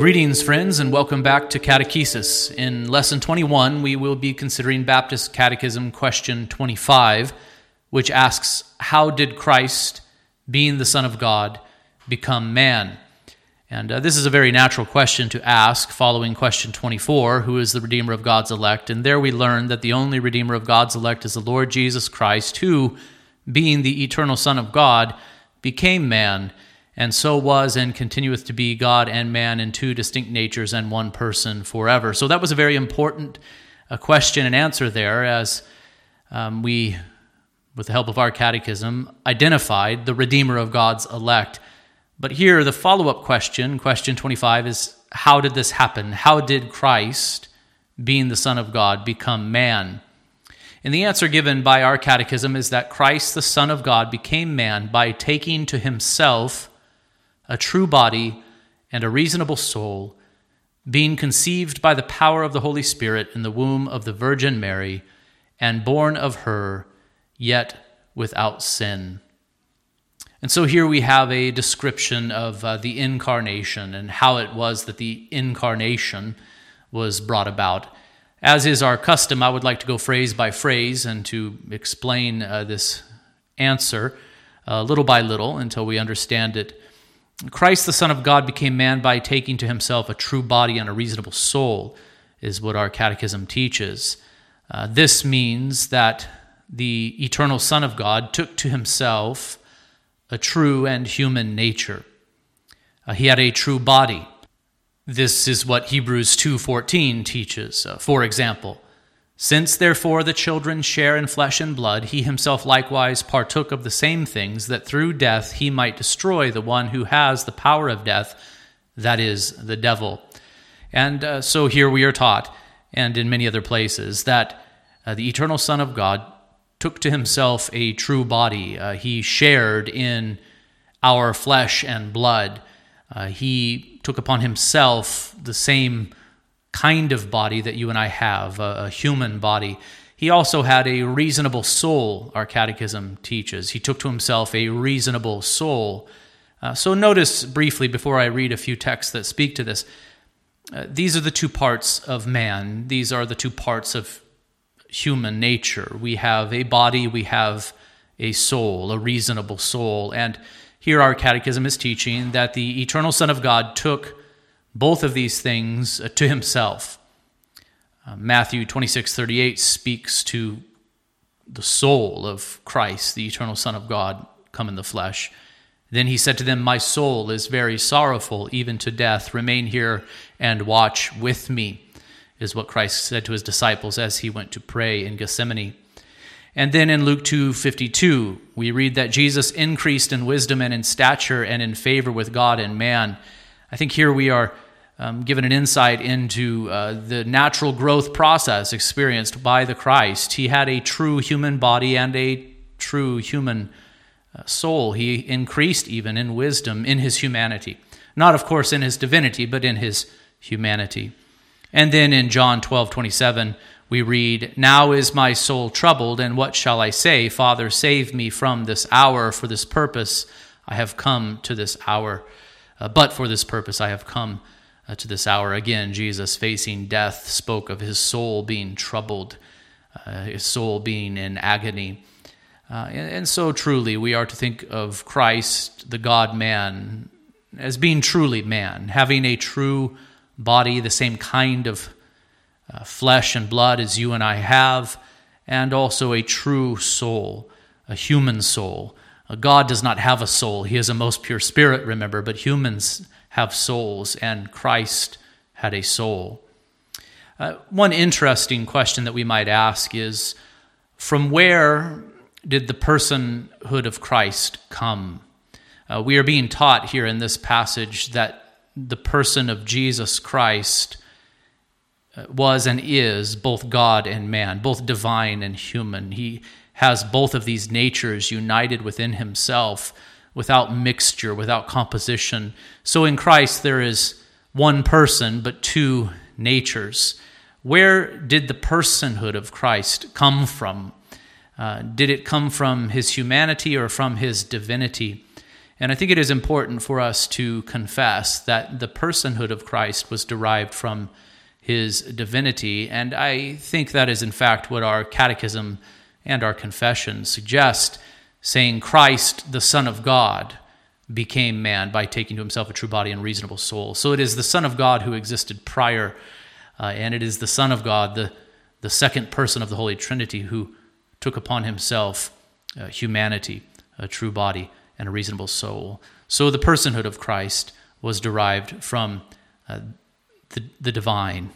Greetings, friends, and welcome back to Catechesis. In Lesson 21, we will be considering Baptist Catechism Question 25, which asks, how did Christ, being the Son of God, become man? And this is a very natural question to ask following Question 24, who is the Redeemer of God's elect? And there we learn that the only Redeemer of God's elect is the Lord Jesus Christ, who, being the eternal Son of God, became man, and so was and continueth to be God and man in two distinct natures and one person forever. So that was a very important question and answer there, as we, with the help of our catechism, identified the Redeemer of God's elect. But here, the follow-up question, question 25, is how did this happen? How did Christ, being the Son of God, become man? And the answer given by our catechism is that Christ, the Son of God, became man by taking to himself a true body and a reasonable soul, being conceived by the power of the Holy Spirit in the womb of the Virgin Mary, and born of her, yet without sin. And so here we have a description of the incarnation and how it was that the incarnation was brought about. As is our custom, I would like to go phrase by phrase and to explain this answer little by little until we understand it. Christ, the Son of God, became man by taking to himself a true body and a reasonable soul, is what our catechism teaches. This means that the eternal Son of God took to himself a true and human nature. He had a true body. This is what Hebrews 2:14 teaches. For example, since therefore the children share in flesh and blood, he himself likewise partook of the same things, that through death he might destroy the one who has the power of death, that is, the devil. And so here we are taught, and in many other places, that the eternal Son of God took to himself a true body. He shared in our flesh and blood. He took upon himself the same kind of body that you and I have, a human body. He also had a reasonable soul, our catechism teaches. He took to himself a reasonable soul. So notice briefly, before I read a few texts that speak to this, these are the two parts of man. These are the two parts of human nature. We have a body, we have a soul, a reasonable soul. And here our catechism is teaching that the eternal Son of God took both of these things to himself. Matthew 26:38 speaks to the soul of Christ, the eternal Son of God, come in the flesh. Then he said to them, my soul is very sorrowful, even to death. Remain here and watch with me, is what Christ said to his disciples as he went to pray in Gethsemane. And then in Luke 2:52, we read that Jesus increased in wisdom and in stature and in favor with God and man. I think here we are given an insight into the natural growth process experienced by the Christ. He had a true human body and a true human soul. He increased even in wisdom in his humanity. Not, of course, in his divinity, but in his humanity. And then in John 12:27, we read, now is my soul troubled, and what shall I say? Father, save me from this hour. For this purpose I have come to this hour. But for this purpose I have come to this hour. Again, Jesus, facing death, spoke of his soul being troubled, his soul being in agony. And so truly we are to think of Christ, the God-man, as being truly man, having a true body, the same kind of flesh and blood as you and I have, and also a true soul, a human soul. God does not have a soul. He is a most pure spirit, remember, but humans have souls, and Christ had a soul. One interesting question that we might ask is, from where did the personhood of Christ come? We are being taught here in this passage that the person of Jesus Christ was and is both God and man, both divine and human. He has both of these natures united within himself without mixture, without composition. So in Christ there is one person but two natures. Where did the personhood of Christ come from? Did it come from his humanity or from his divinity? And I think it is important for us to confess that the personhood of Christ was derived from his divinity, and I think that is in fact what our catechism and our confession suggest, saying Christ, the Son of God, became man by taking to himself a true body and reasonable soul. So it is the Son of God who existed prior, and it is the Son of God, the second person of the Holy Trinity, who took upon himself humanity, a true body, and a reasonable soul. So the personhood of Christ was derived from the divine.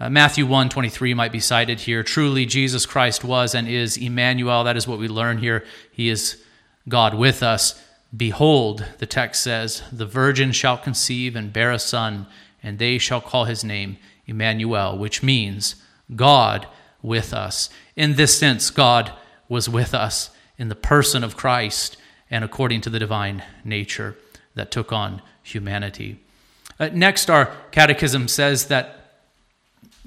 Matthew 1:23 might be cited here. Truly, Jesus Christ was and is Emmanuel. That is what we learn here. He is God with us. Behold, the text says, the virgin shall conceive and bear a son, and they shall call his name Emmanuel, which means God with us. In this sense, God was with us in the person of Christ, and according to the divine nature that took on humanity. Next, our catechism says that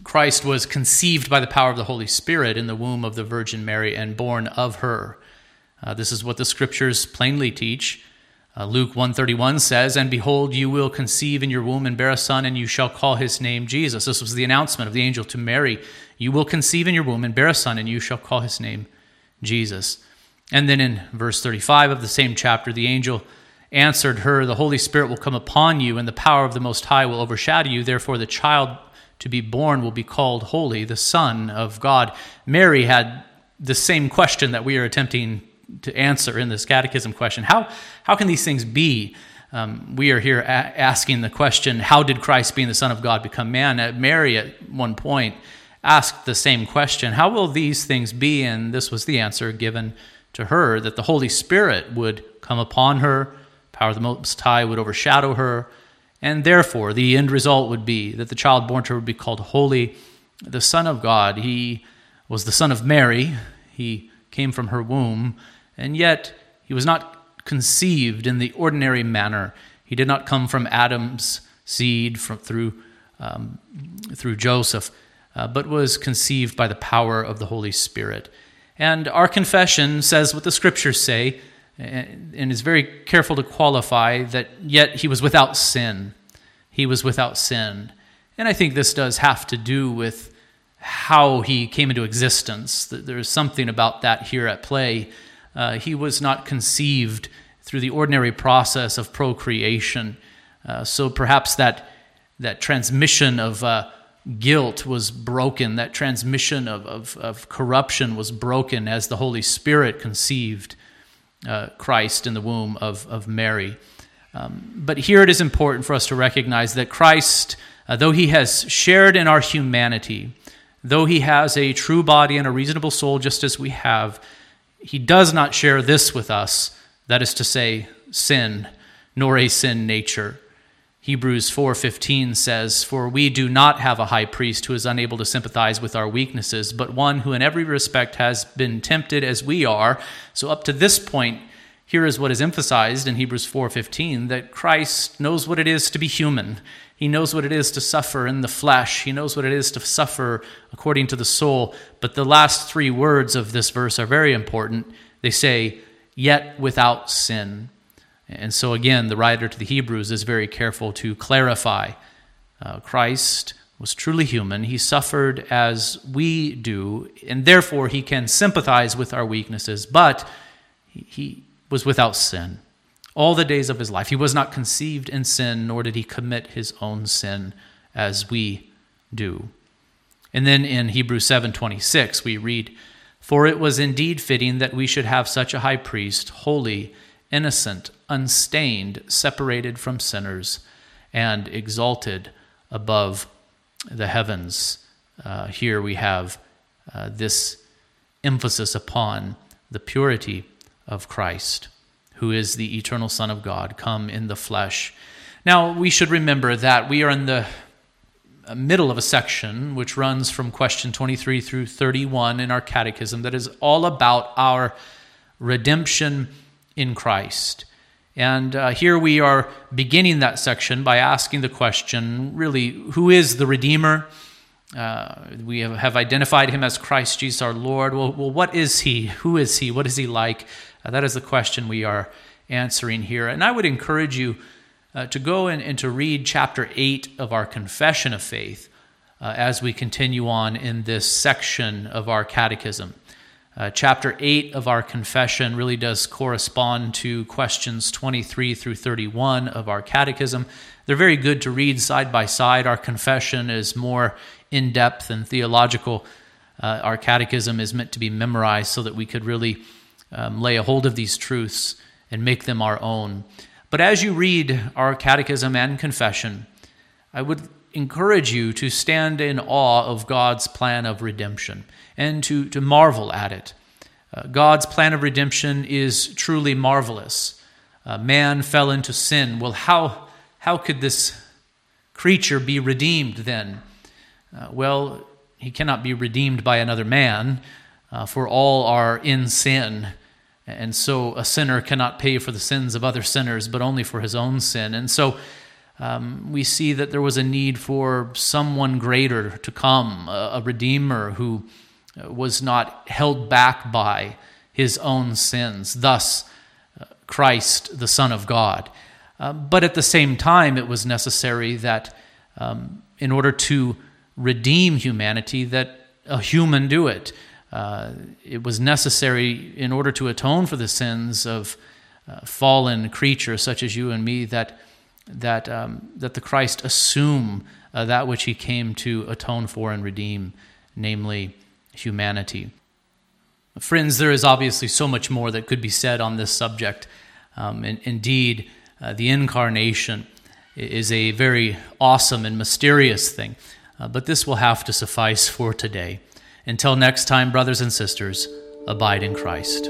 Christ was conceived by the power of the Holy Spirit in the womb of the Virgin Mary and born of her. This is what the Scriptures plainly teach. Luke 1:31 says, and behold, you will conceive in your womb and bear a son, and you shall call his name Jesus. This was the announcement of the angel to Mary. You will conceive in your womb and bear a son, and you shall call his name Jesus. And then in verse 35 of the same chapter, the angel answered her, the Holy Spirit will come upon you, and the power of the Most High will overshadow you. Therefore, the child to be born will be called holy, the Son of God. Mary had the same question that we are attempting to answer in this catechism question. How can these things be? We are here asking the question, how did Christ, being the Son of God, become man? Mary, at one point, asked the same question, how will these things be? And this was the answer given to her, that the Holy Spirit would come upon her, power of the Most High would overshadow her, and therefore the end result would be that the child born to her would be called holy, the Son of God. He was the Son of Mary. He came from her womb, and yet he was not conceived in the ordinary manner. He did not come from Adam's seed through Joseph, but was conceived by the power of the Holy Spirit. And our confession says what the Scriptures say, and is very careful to qualify that, yet he was without sin. He was without sin. And I think this does have to do with how he came into existence. There is something about that here at play. He was not conceived through the ordinary process of procreation. So perhaps that transmission of guilt was broken, that transmission of corruption was broken as the Holy Spirit conceived Christ in the womb of Mary. But here it is important for us to recognize that Christ, though he has shared in our humanity, though he has a true body and a reasonable soul just as we have, he does not share this with us, that is to say, sin, nor a sin nature. Hebrews 4:15 says, for we do not have a high priest who is unable to sympathize with our weaknesses, but one who in every respect has been tempted as we are. So up to this point, here is what is emphasized in Hebrews 4:15, that Christ knows what it is to be human. He knows what it is to suffer in the flesh. He knows what it is to suffer according to the soul. But the last three words of this verse are very important. They say, yet without sin. And so again, the writer to the Hebrews is very careful to clarify. Christ was truly human. He suffered as we do, and therefore he can sympathize with our weaknesses, but he was without sin all the days of his life. He was not conceived in sin, nor did he commit his own sin as we do. And then in Hebrews 7:26, we read, for it was indeed fitting that we should have such a high priest, holy, innocent, unstained, separated from sinners, and exalted above the heavens. Here we have this emphasis upon the purity of Christ, who is the eternal Son of God, come in the flesh. Now, we should remember that we are in the middle of a section which runs from question 23 through 31 in our catechism that is all about our redemption in Christ. And here we are beginning that section by asking the question, really, who is the Redeemer? We have identified him as Christ Jesus our Lord. Well, what is he? Who is he? What is he like? That is the question we are answering here. And I would encourage you to go and to read chapter 8 of our Confession of Faith as we continue on in this section of our catechism. Chapter 8 of our confession really does correspond to questions 23 through 31 of our catechism. They're very good to read side by side. Our confession is more in-depth and theological. Our catechism is meant to be memorized so that we could really lay a hold of these truths and make them our own. But as you read our catechism and confession, I would encourage you to stand in awe of God's plan of redemption and to marvel at it. God's plan of redemption is truly marvelous. Man fell into sin. Well, how could this creature be redeemed then? Well, he cannot be redeemed by another man, for all are in sin. And so a sinner cannot pay for the sins of other sinners, but only for his own sin. And so we see that there was a need for someone greater to come, a Redeemer who was not held back by his own sins, thus Christ, the Son of God. But at the same time, it was necessary that in order to redeem humanity, that a human do it. It was necessary in order to atone for the sins of fallen creatures such as you and me, that the Christ assume that which he came to atone for and redeem, namely humanity. Friends, there is obviously so much more that could be said on this subject. Indeed, the incarnation is a very awesome and mysterious thing, but this will have to suffice for today. Until next time, brothers and sisters, abide in Christ.